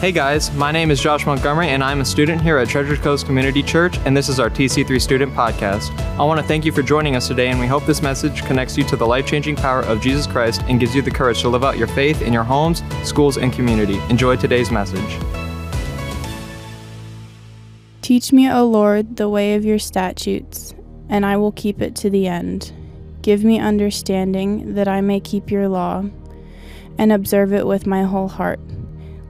Hey guys, my name is Josh Montgomery and I'm a student here at Treasure Coast Community Church, and this is our TC3 Student Podcast. I want to thank you for joining us today, and we hope this message connects you to the life-changing power of Jesus Christ and gives you the courage to live out your faith in your homes, schools, and community. Enjoy today's message. Teach me, O Lord, the way of your statutes, and I will keep it to the end. Give me understanding that I may keep your law and observe it with my whole heart.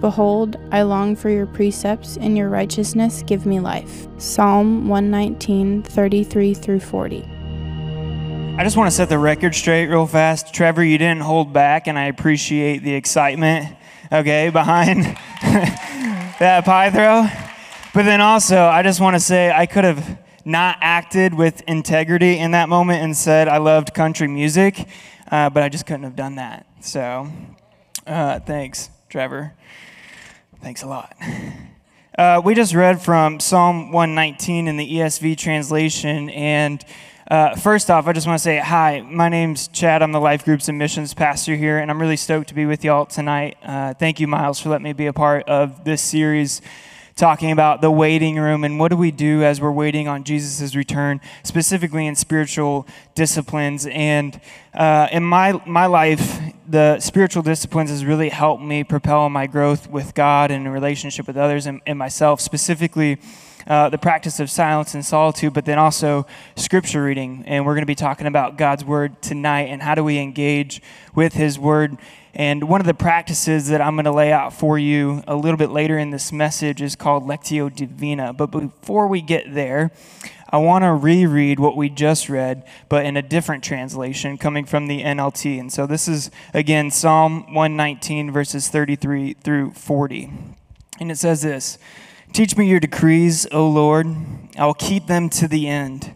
Behold, I long for your precepts, and your righteousness give me life. Psalm 119:33-40. I just want to set the record straight real fast. Trevor, you didn't hold back, and I appreciate the excitement, okay, behind that pie throw. But then also, I just want to say I could have not acted with integrity in that moment and said I loved country music, but I just couldn't have done that. So thanks, Trevor. Thanks a lot. We just read from Psalm 119 in the ESV translation, and first off, I just want to say hi. My name's Chad. I'm the Life Groups and Missions Pastor here, and I'm really stoked to be with y'all tonight. Thank you, Miles, for letting me be a part of this series talking about the waiting room and what do we do as we're waiting on Jesus' return, specifically in spiritual disciplines. And in my life, the spiritual disciplines has really helped me propel my growth with God and in relationship with others and myself, specifically the practice of silence and solitude, but then also scripture reading. And we're going to be talking about God's word tonight and how do we engage with his word. And one of the practices that I'm going to lay out for you a little bit later in this message is called Lectio Divina. But before we get there, I want to reread what we just read, but in a different translation coming from the NLT. And so this is, again, Psalm 119, verses 33 through 40. And it says this: Teach me your decrees, O Lord. I will keep them to the end.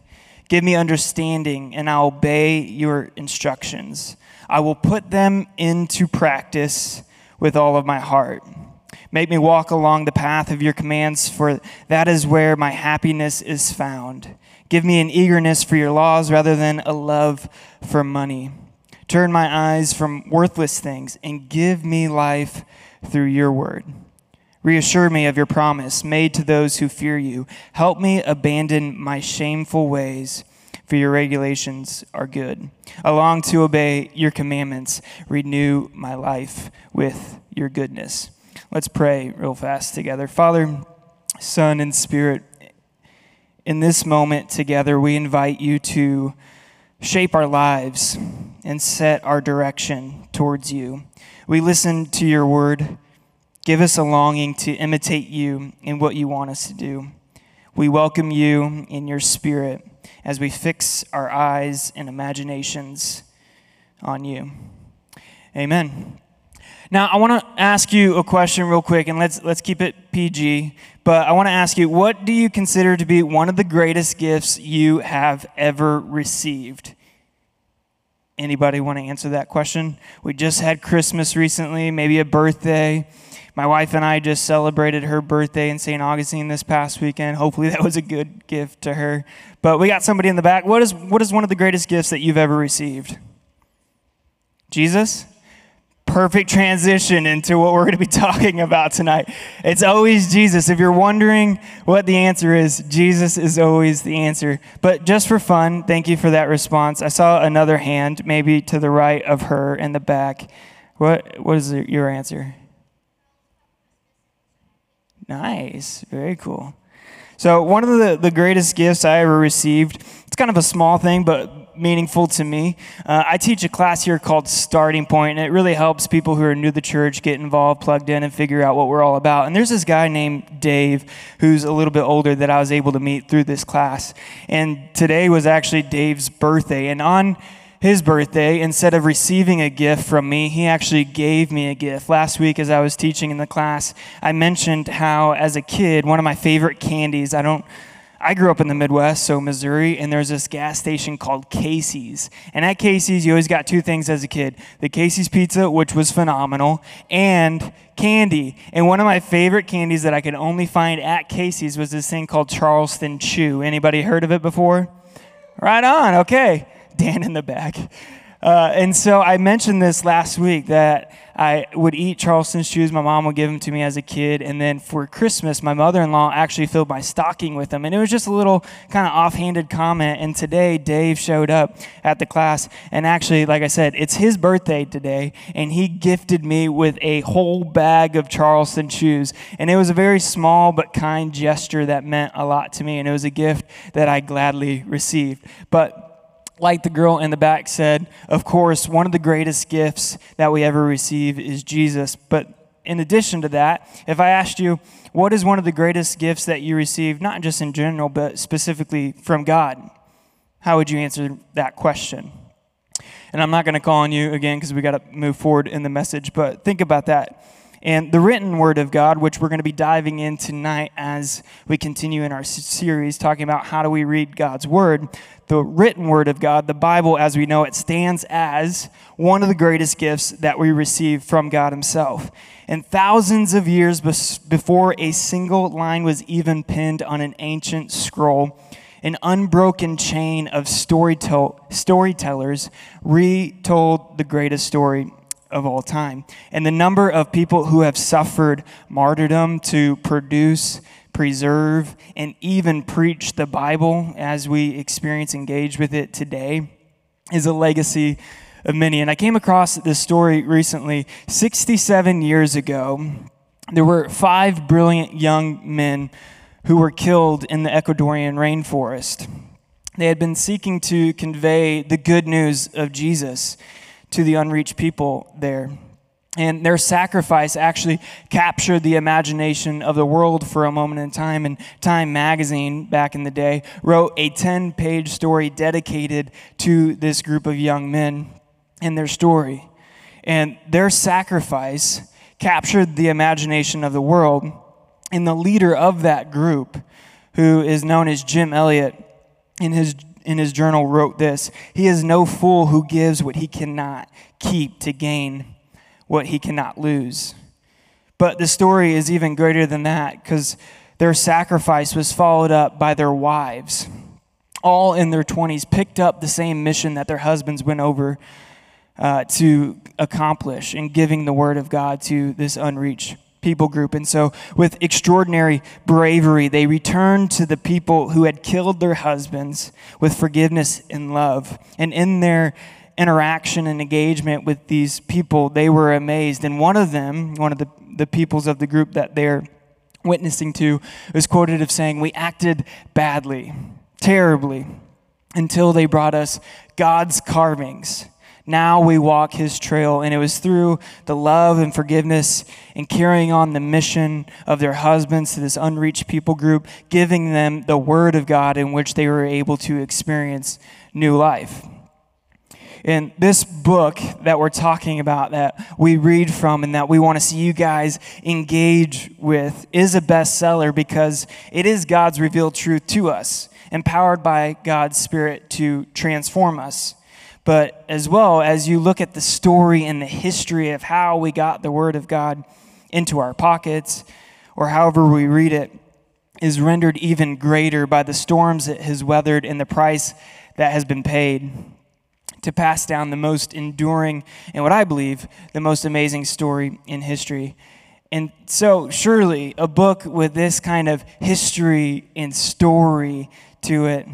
Give me understanding, and I'll obey your instructions. I will put them into practice with all of my heart. Make me walk along the path of your commands, for that is where my happiness is found. Give me an eagerness for your laws rather than a love for money. Turn my eyes from worthless things and give me life through your word. Reassure me of your promise made to those who fear you. Help me abandon my shameful ways, for your regulations are good. I long to obey your commandments. Renew my life with your goodness. Let's pray real fast together. Father, Son, and Spirit, in this moment together, we invite you to shape our lives and set our direction towards you. We listen to your word. Give us a longing to imitate you in what you want us to do. We welcome you in your Spirit as we fix our eyes and imaginations on you. Amen. Now, I want to ask you a question real quick, and let's keep it PG, but I want to ask you, what do you consider to be one of the greatest gifts you have ever received? Anybody want to answer that question? We just had Christmas recently, maybe a birthday. My wife and I just celebrated her birthday in St. Augustine this past weekend. Hopefully that was a good gift to her. But we got somebody in the back. What is one of the greatest gifts that you've ever received? Jesus? Perfect transition into what we're going to be talking about tonight. It's always Jesus. If you're wondering what the answer is, Jesus is always the answer. But just for fun, thank you for that response. I saw another hand, maybe to the right of her in the back. What is your answer? Nice. Very cool. So one of the greatest gifts I ever received, it's kind of a small thing, but meaningful to me. I teach a class here called Starting Point, and it really helps people who are new to the church get involved, plugged in, and figure out what we're all about. And there's this guy named Dave, who's a little bit older, that I was able to meet through this class. And today was actually Dave's birthday. And on his birthday, instead of receiving a gift from me, he actually gave me a gift. Last week as I was teaching in the class, I mentioned how as a kid, one of my favorite candies, I don't I grew up in the Midwest, so Missouri, and there's this gas station called Casey's. And at Casey's, you always got two things as a kid. The Casey's pizza, which was phenomenal, and candy. And one of my favorite candies that I could only find at Casey's was this thing called Charleston Chew. Anybody heard of it before? Right on, okay. Dan in the back. And so I mentioned this last week that I would eat Charleston Chews. My mom would give them to me as a kid. And then for Christmas, my mother-in-law actually filled my stocking with them. And it was just a little kind of offhanded comment. And today, Dave showed up at the class. And actually, like I said, it's his birthday today. And he gifted me with a whole bag of Charleston Chews. And it was a very small but kind gesture that meant a lot to me. And it was a gift that I gladly received. But like the girl in the back said, of course, one of the greatest gifts that we ever receive is Jesus. But in addition to that, if I asked you, what is one of the greatest gifts that you receive, not just in general, but specifically from God, how would you answer that question? And I'm not going to call on you again because we got to move forward in the message, but think about that. And the written word of God, which we're going to be diving in tonight as we continue in our series talking about how do we read God's word. The written word of God, the Bible as we know it, stands as one of the greatest gifts that we receive from God himself. And thousands of years before a single line was even penned on an ancient scroll, an unbroken chain of storytellers retold the greatest story of all time. And the number of people who have suffered martyrdom to produce, preserve, and even preach the Bible as we engage with it today is a legacy of many. And I came across this story recently. 67 years ago, there were 5 brilliant young men who were killed in the Ecuadorian rainforest. They had been seeking to convey the good news of Jesus to the unreached people there. And their sacrifice actually captured the imagination of the world for a moment in time. And Time magazine back in the day wrote a 10-page story dedicated to this group of young men and their story. And their sacrifice captured the imagination of the world. And the leader of that group, who is known as Jim Elliott, in his journal wrote this: "He is no fool who gives what he cannot keep to gain what he cannot lose." But the story is even greater than that, because their sacrifice was followed up by their wives, all in their 20s, picked up the same mission that their husbands went over to accomplish in giving the word of God to this unreached people group. And so with extraordinary bravery, they returned to the people who had killed their husbands with forgiveness and love. And in their interaction and engagement with these people, they were amazed. And one of them, one of the peoples of the group that they're witnessing to, was quoted as saying, "We acted badly, terribly, until they brought us God's carvings. Now we walk his trail." And it was through the love and forgiveness and carrying on the mission of their husbands to this unreached people group, giving them the word of God, in which they were able to experience new life. And this book that we're talking about, that we read from and that we want to see you guys engage with, is a bestseller because it is God's revealed truth to us, empowered by God's Spirit to transform us. But as well, as you look at the story and the history of how we got the word of God into our pockets, or however we read it, is rendered even greater by the storms it has weathered and the price that has been paid to pass down the most enduring and, what I believe, the most amazing story in history. And so surely a book with this kind of history and story to it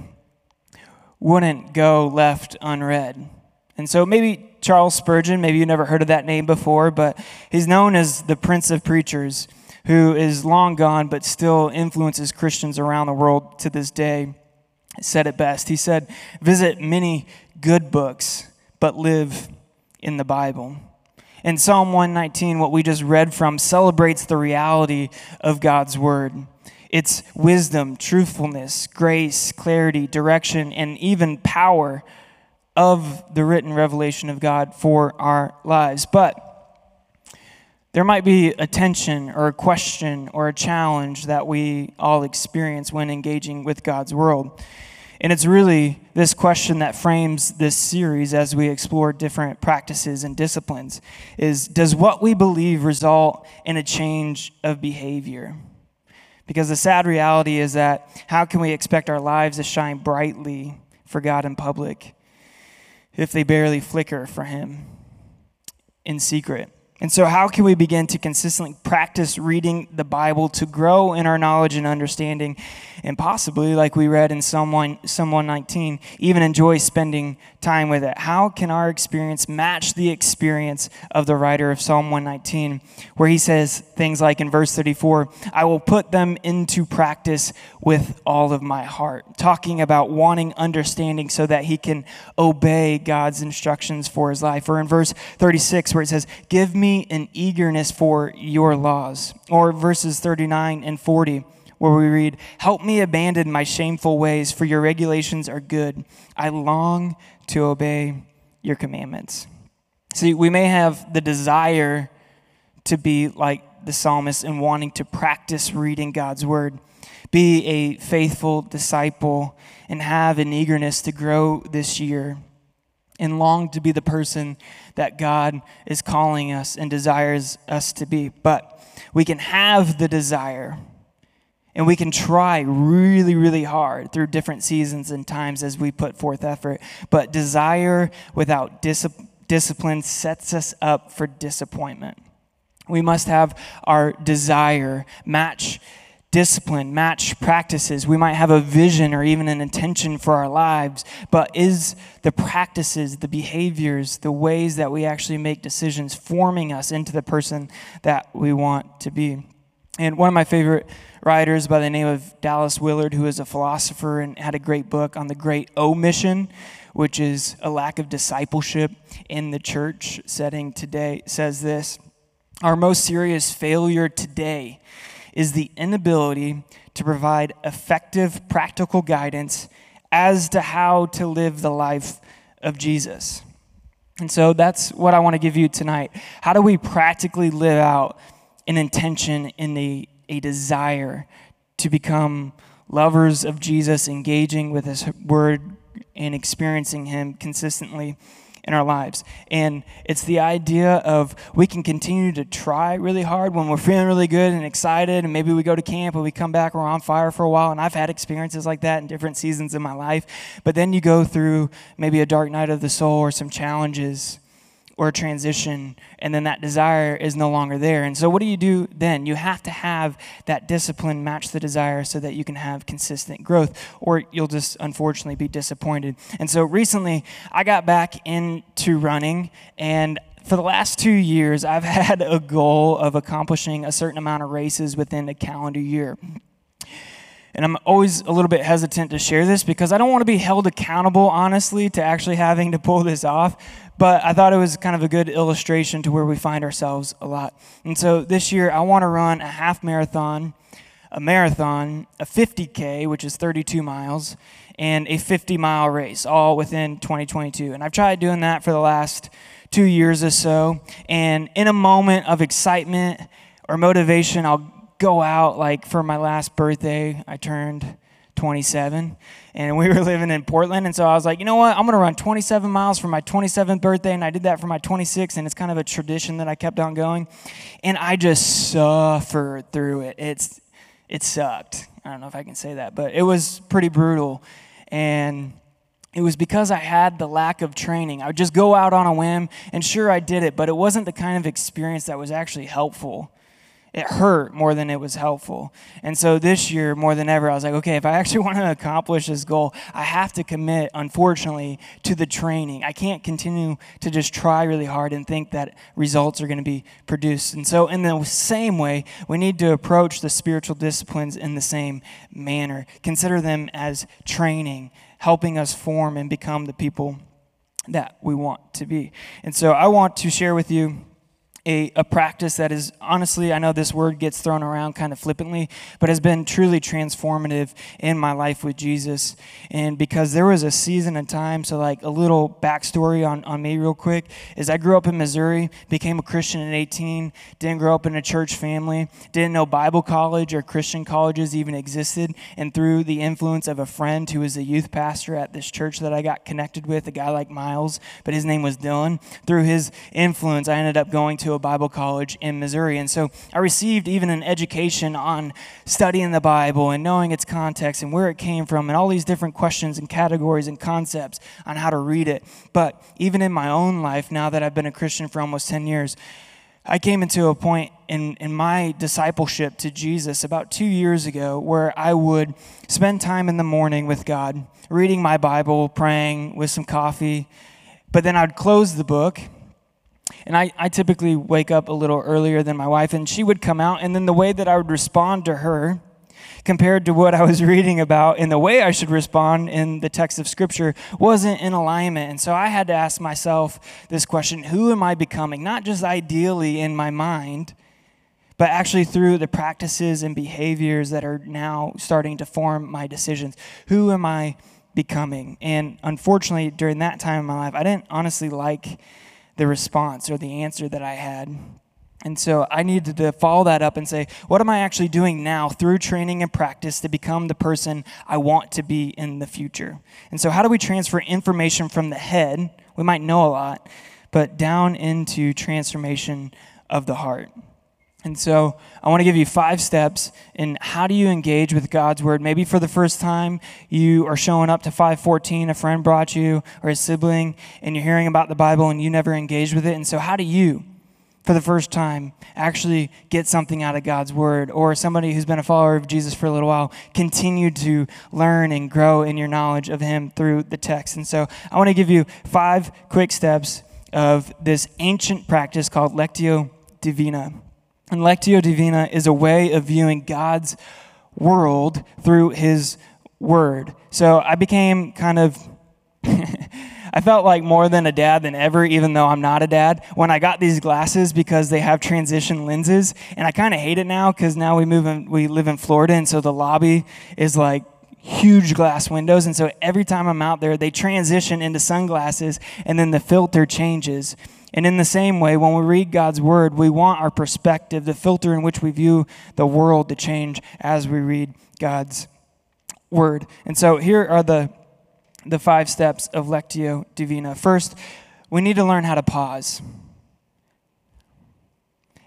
wouldn't go left unread. And so maybe Charles Spurgeon, maybe you never heard of that name before, but he's known as the Prince of Preachers, who is long gone but still influences Christians around the world to this day, said it best. He said, "Visit many good books, but live in the Bible." And Psalm 119, what we just read from, celebrates the reality of God's word. Its wisdom, truthfulness, grace, clarity, direction, and even power of the written revelation of God for our lives. But There might be a tension or a question or a challenge that we all experience when engaging with God's world. And it's really this question that frames this series as we explore different practices and disciplines is, does what we believe result in a change of behavior? Because the sad reality is that how can we expect our lives to shine brightly for God in public if they barely flicker for Him in secret? And so how can we begin to consistently practice reading the Bible to grow in our knowledge and understanding and possibly, like we read in Psalm 119, even enjoy spending time with it? How can our experience match the experience of the writer of Psalm 119, where he says things like in verse 34, I will put them into practice with all of my heart, talking about wanting understanding so that he can obey God's instructions for his life. Or in verse 36, where it says, give me an eagerness for your laws. Or verses 39 and 40, where we read, help me abandon my shameful ways, for your regulations are good. I long to obey your commandments. See, we may have the desire to be like the psalmist in wanting to practice reading God's word, be a faithful disciple, and have an eagerness to grow this year, and long to be the person that God is calling us and desires us to be. But we can have the desire, and we can try really, really hard through different seasons and times as we put forth effort. But desire without discipline sets us up for disappointment. We must have our desire match discipline, match practices. We might have a vision or even an intention for our lives, but is the practices, the behaviors, the ways that we actually make decisions forming us into the person that we want to be? And one of my favorite writers by the name of Dallas Willard, who is a philosopher and had a great book on the great omission, which is a lack of discipleship in the church setting today, says this, our most serious failure today is the inability to provide effective, practical guidance as to how to live the life of Jesus. And so that's what I want to give you tonight. How do we practically live out an intention and a desire to become lovers of Jesus, engaging with His word and experiencing Him consistently in our lives? And it's the idea of we can continue to try really hard when we're feeling really good and excited, and maybe we go to camp and we come back, we're on fire for a while, and I've had experiences like that in different seasons in my life. But then you go through maybe a dark night of the soul or some challenges or a transition, and then that desire is no longer there. And so what do you do then? You have to have that discipline match the desire so that you can have consistent growth, or you'll just unfortunately be disappointed. And so recently, I got back into running, and for the last 2 years, I've had a goal of accomplishing a certain amount of races within a calendar year. And I'm always a little bit hesitant to share this because I don't want to be held accountable, honestly, to actually having to pull this off. But I thought it was kind of a good illustration to where we find ourselves a lot. And so this year, I want to run a half marathon, a marathon, a 50K, which is 32 miles, and a 50-mile race, all within 2022. And I've tried doing that for the last 2 years or so. And in a moment of excitement or motivation, I'll go out, like for my last birthday, I turned 27, and we were living in Portland, and so I was like, you know what, I'm going to run 27 miles for my 27th birthday, and I did that for my 26th, and it's kind of a tradition that I kept on going, and I just suffered through it. It sucked. I don't know if I can say that, but it was pretty brutal, and it was because I had the lack of training. I would just go out on a whim, and sure, I did it, but it wasn't the kind of experience that was actually helpful. It hurt more than it was helpful. And so this year, more than ever, I was like, okay, if I actually want to accomplish this goal, I have to commit, unfortunately, to the training. I can't continue to just try really hard and think that results are going to be produced. And so in the same way, we need to approach the spiritual disciplines in the same manner. Consider them as training, helping us form and become the people that we want to be. And so I want to share with you a practice that is, honestly, I know this word gets thrown around kind of flippantly, but has been truly transformative in my life with Jesus. And because there was a season and time, so like a little backstory on me real quick, is I grew up in Missouri, became a Christian at 18, didn't grow up in a church family, didn't know Bible college or Christian colleges even existed, and through the influence of a friend who was a youth pastor at this church that I got connected with, a guy like Miles, but his name was Dylan, through his influence, I ended up going to a Bible college in Missouri. And so I received even an education on studying the Bible and knowing its context and where it came from and all these different questions and categories and concepts on how to read it. But even in my own life, now that I've been a Christian for almost 10 years, I came into a point in my discipleship to Jesus about 2 years ago where I would spend time in the morning with God, reading my Bible, praying with some coffee, but then I'd close the book. And I typically wake up a little earlier than my wife, and she would come out, and then the way that I would respond to her compared to what I was reading about and the way I should respond in the text of Scripture wasn't in alignment. And so I had to ask myself this question: who am I becoming? Not just ideally in my mind, but actually through the practices and behaviors that are now starting to form my decisions. Who am I becoming? And unfortunately, during that time in my life, I didn't honestly like the response or the answer that I had. And so I needed to follow that up and say, what am I actually doing now through training and practice to become the person I want to be in the future? And so how do we transfer information from the head? We might know a lot, but down into transformation of the heart. And so I want to give you 5 steps in how do you engage with God's word. Maybe for the first time you are showing up to 5:14, a friend brought you or a sibling, and you're hearing about the Bible and you never engaged with it. And so how do you, for the first time, actually get something out of God's word? Or somebody who's been a follower of Jesus for a little while, continue to learn and grow in your knowledge of him through the text. And so I want to give you 5 quick steps of this ancient practice called Lectio Divina. And Lectio Divina is a way of viewing God's world through his word. So I became kind of, I felt like more than a dad than ever, even though I'm not a dad, when I got these glasses because they have transition lenses. And I kind of hate it now because now we live in Florida, and so the lobby is like huge glass windows. And so every time I'm out there, they transition into sunglasses, and then the filter changes. And in the same way, when we read God's word, we want our perspective, the filter in which we view the world, to change as we read God's word. And so here are the 5 steps of Lectio Divina. First, we need to learn how to pause.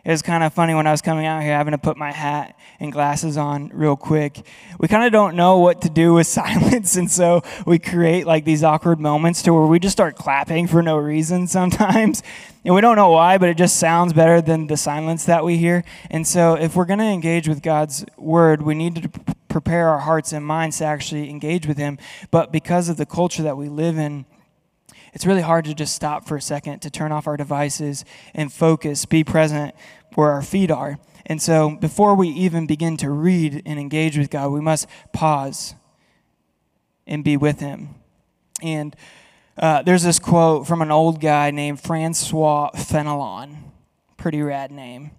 It was kind of funny when I was coming out here having to put my hat and glasses on real quick. We kind of don't know what to do with silence, and so we create like these awkward moments to where we just start clapping for no reason sometimes. And we don't know why, but it just sounds better than the silence that we hear. And so if we're going to engage with God's word, we need to prepare our hearts and minds to actually engage with him. But because of the culture that we live in, it's really hard to just stop for a second, to turn off our devices and focus, be present where our feet are. And so before we even begin to read and engage with God, we must pause and be with him. And there's this quote from an old guy named François Fenelon. Pretty rad name.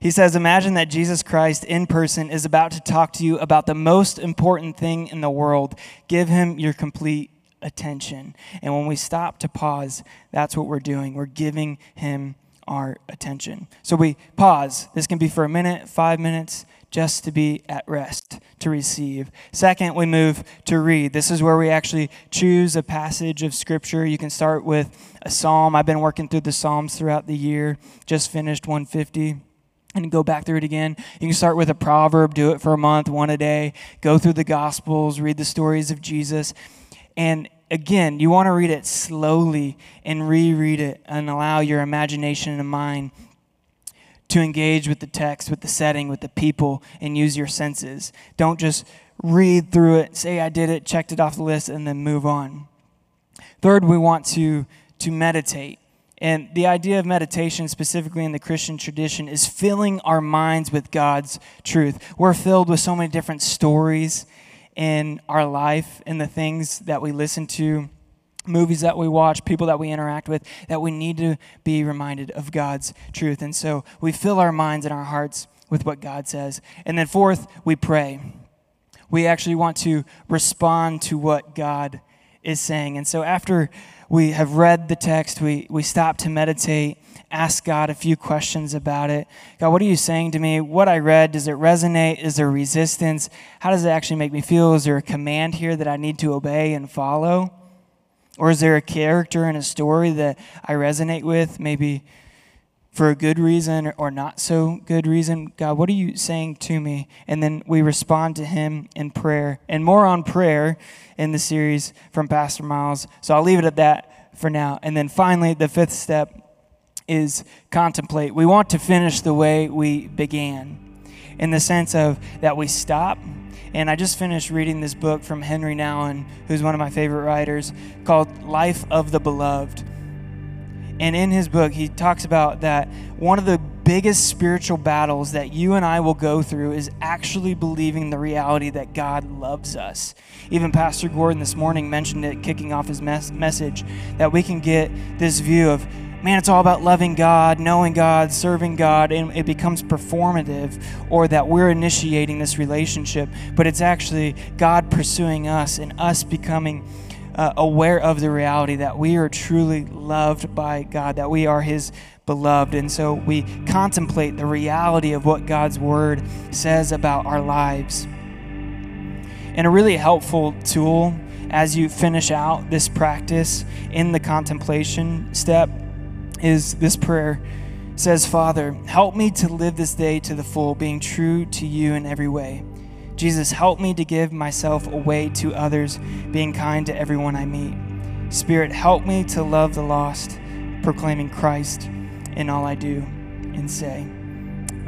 He says, imagine that Jesus Christ in person is about to talk to you about the most important thing in the world. Give him your complete attention. And when we stop to pause, that's what we're doing. We're giving him our attention. So we pause. This can be for a minute, 5 minutes, just to be at rest, to receive. Second, we move to read. This is where we actually choose a passage of Scripture. You can start with a psalm. I've been working through the Psalms throughout the year, just finished 150. And go back through it again. You can start with a proverb, do it for a month, one a day, go through the Gospels, read the stories of Jesus. And again, you want to read it slowly and reread it and allow your imagination and mind to engage with the text, with the setting, with the people, and use your senses. Don't just read through it, say I did it, checked it off the list, and then move on. Third, we want to meditate. And the idea of meditation, specifically in the Christian tradition, is filling our minds with God's truth. We're filled with so many different stories in our life, in the things that we listen to, movies that we watch, people that we interact with, that we need to be reminded of God's truth. And so we fill our minds and our hearts with what God says. And then fourth, we pray. We actually want to respond to what God is saying. And so after we have read the text, we stop to meditate, ask God a few questions about it. God, what are you saying to me? What I read, does it resonate? Is there resistance? How does it actually make me feel? Is there a command here that I need to obey and follow? Or is there a character in a story that I resonate with, maybe for a good reason or not so good reason? God, what are you saying to me? And then we respond to him in prayer. And more on prayer in the series from Pastor Miles. So I'll leave it at that for now. And then finally, the fifth step is contemplate. We want to finish the way we began, in the sense of that we stop. And I just finished reading this book from Henry Nouwen, who's one of my favorite writers, called Life of the Beloved. And in his book, he talks about that one of the biggest spiritual battles that you and I will go through is actually believing the reality that God loves us. Even Pastor Gordon this morning mentioned it, kicking off his message, that we can get this view of, man, it's all about loving God, knowing God, serving God, and it becomes performative, or that we're initiating this relationship, but it's actually God pursuing us and us becoming aware of the reality that we are truly loved by God, that we are his beloved. And so we contemplate the reality of what God's word says about our lives. And a really helpful tool as you finish out this practice in the contemplation step is this prayer. It says, Father, help me to live this day to the full, being true to you in every way. Jesus, help me to give myself away to others, being kind to everyone I meet. Spirit, help me to love the lost, proclaiming Christ in all I do and say.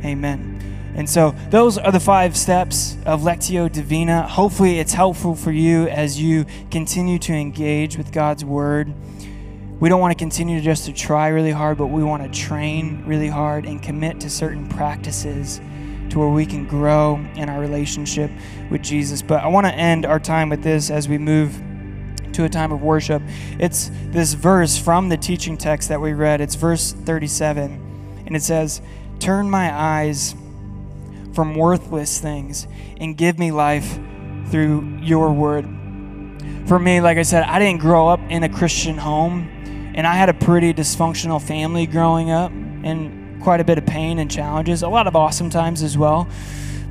Amen. And so those are the 5 steps of Lectio Divina. Hopefully it's helpful for you as you continue to engage with God's word. We don't want to continue just to try really hard, but we want to train really hard and commit to certain practices to where we can grow in our relationship with Jesus. But I want to end our time with this as we move to a time of worship. It's this verse from the teaching text that we read. It's verse 37, and it says, "Turn my eyes from worthless things and give me life through your word." For me, like I said, I didn't grow up in a Christian home. And I had a pretty dysfunctional family growing up, and quite a bit of pain and challenges, a lot of awesome times as well.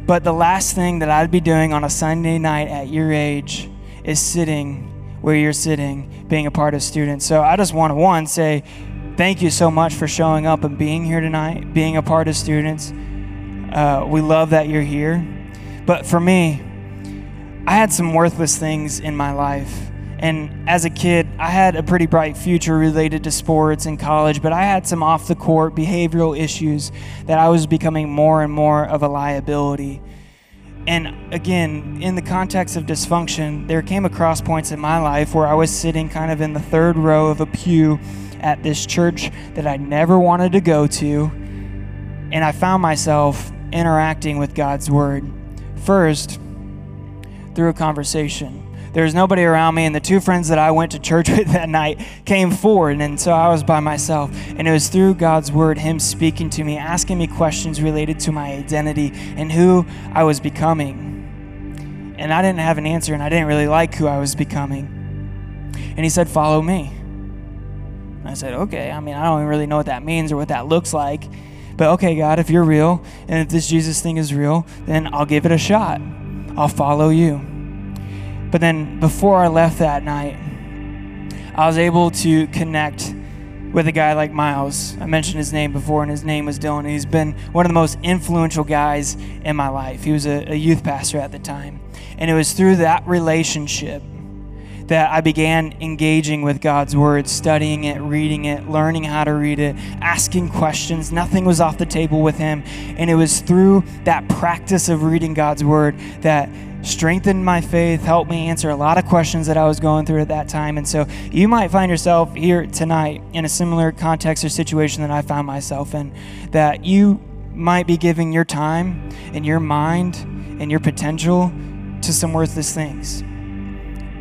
But the last thing that I'd be doing on a Sunday night at your age is sitting where you're sitting, being a part of students. So I just want to, one, say thank you so much for showing up and being here tonight, being a part of students. We love that you're here. But for me, I had some worthless things in my life. And as a kid, I had a pretty bright future related to sports and college, but I had some off-the-court behavioral issues that I was becoming more and more of a liability. And again, in the context of dysfunction, there came across points in my life where I was sitting kind of in the third row of a pew at this church that I never wanted to go to, and I found myself interacting with God's word. First, through a conversation. There was nobody around me, and the 2 friends that I went to church with that night came forward, and so I was by myself. And it was through God's word, him speaking to me, asking me questions related to my identity and who I was becoming. And I didn't have an answer, and I didn't really like who I was becoming. And he said, "Follow me." And I said, "Okay, I mean, I don't even really know what that means or what that looks like, but okay, God, if you're real, and if this Jesus thing is real, then I'll give it a shot. I'll follow you." But then before I left that night, I was able to connect with a guy like Miles. I mentioned his name before, and his name was Dylan. He's been one of the most influential guys in my life. He was a youth pastor at the time. And it was through that relationship that I began engaging with God's word, studying it, reading it, learning how to read it, asking questions. Nothing was off the table with him. And it was through that practice of reading God's word that strengthened my faith, helped me answer a lot of questions that I was going through at that time. And so you might find yourself here tonight in a similar context or situation that I found myself in, that you might be giving your time and your mind and your potential to some worthless things,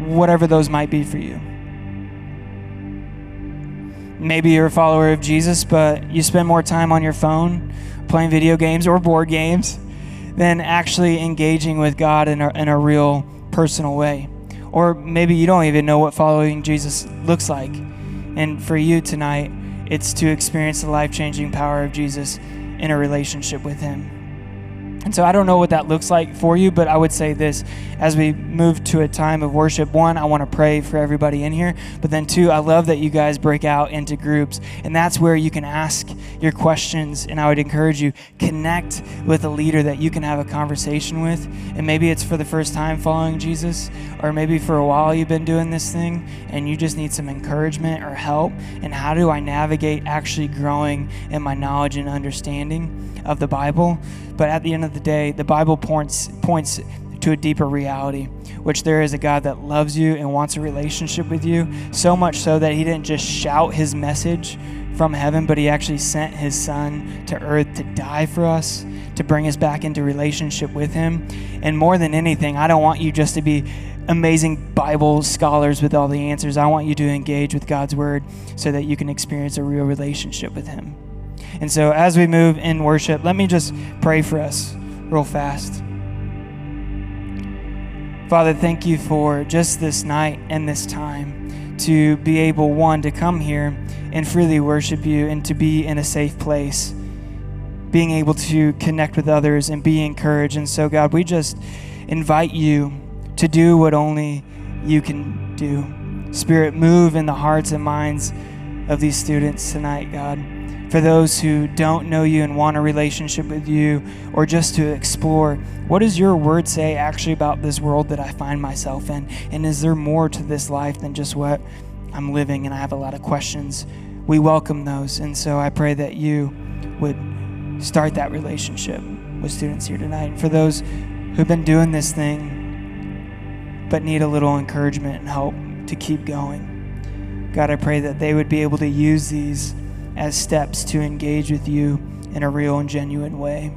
whatever those might be for you. Maybe you're a follower of Jesus, but you spend more time on your phone playing video games or board games than actually engaging with God in a real personal way. Or maybe you don't even know what following Jesus looks like. And for you tonight, it's to experience the life-changing power of Jesus in a relationship with him. And so I don't know what that looks like for you, but I would say this, as we move to a time of worship, 1, I want to pray for everybody in here, but then 2, I love that you guys break out into groups, and that's where you can ask your questions, and I would encourage you, connect with a leader that you can have a conversation with, and maybe it's for the first time following Jesus, or maybe for a while you've been doing this thing, and you just need some encouragement or help, and how do I navigate actually growing in my knowledge and understanding of the Bible? But at the end of the day, the Bible points to a deeper reality, which there is a God that loves you and wants a relationship with you, so much so that he didn't just shout his message from heaven, but he actually sent his son to earth to die for us, to bring us back into relationship with him. And more than anything, I don't want you just to be amazing Bible scholars with all the answers. I want you to engage with God's word so that you can experience a real relationship with him. And so as we move in worship, let me just pray for us real fast. Father, thank you for just this night and this time to be able, 1, to come here and freely worship you and to be in a safe place, being able to connect with others and be encouraged. And so, God, we just invite you to do what only you can do. Spirit, move in the hearts and minds of these students tonight, God. For those who don't know you and want a relationship with you, or just to explore, what does your word say actually about this world that I find myself in? And is there more to this life than just what I'm living? And I have a lot of questions. We welcome those. And so I pray that you would start that relationship with students here tonight. And for those who've been doing this thing, but need a little encouragement and help to keep going, God, I pray that they would be able to use these as steps to engage with you in a real and genuine way,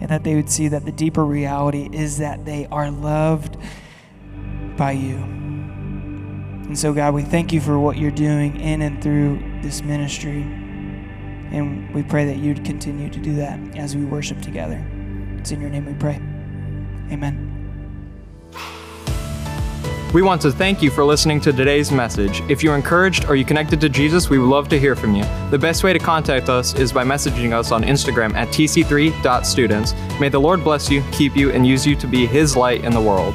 and that they would see that the deeper reality is that they are loved by you. And so, God, we thank you for what you're doing in and through this ministry, and we pray that you'd continue to do that as we worship together. It's in your name we pray. Amen. We want to thank you for listening to today's message. If you're encouraged or you connected to Jesus, we would love to hear from you. The best way to contact us is by messaging us on Instagram at tc3.students. May the Lord bless you, keep you, and use you to be His light in the world.